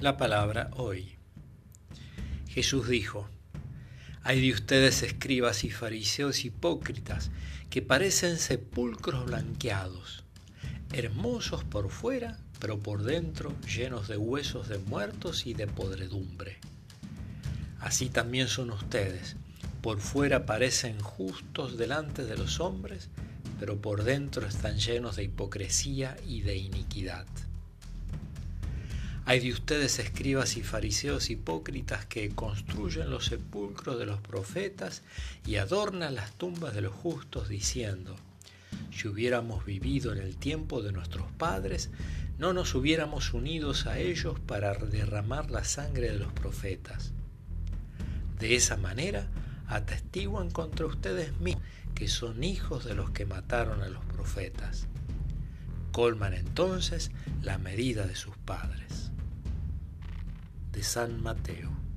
La palabra hoy. Jesús dijo: «Hay de ustedes escribas y fariseos hipócritas que parecen sepulcros blanqueados, hermosos por fuera, pero por dentro llenos de huesos de muertos y de podredumbre. Así también son ustedes, por fuera parecen justos delante de los hombres, pero por dentro están llenos de hipocresía y de iniquidad. Hay de ustedes escribas y fariseos hipócritas que construyen los sepulcros de los profetas y adornan las tumbas de los justos diciendo: si hubiéramos vivido en el tiempo de nuestros padres, no nos hubiéramos unidos a ellos para derramar la sangre de los profetas. De esa manera atestiguan contra ustedes mismos que son hijos de los que mataron a los profetas. Colman entonces la medida de sus padres». De San Mateo.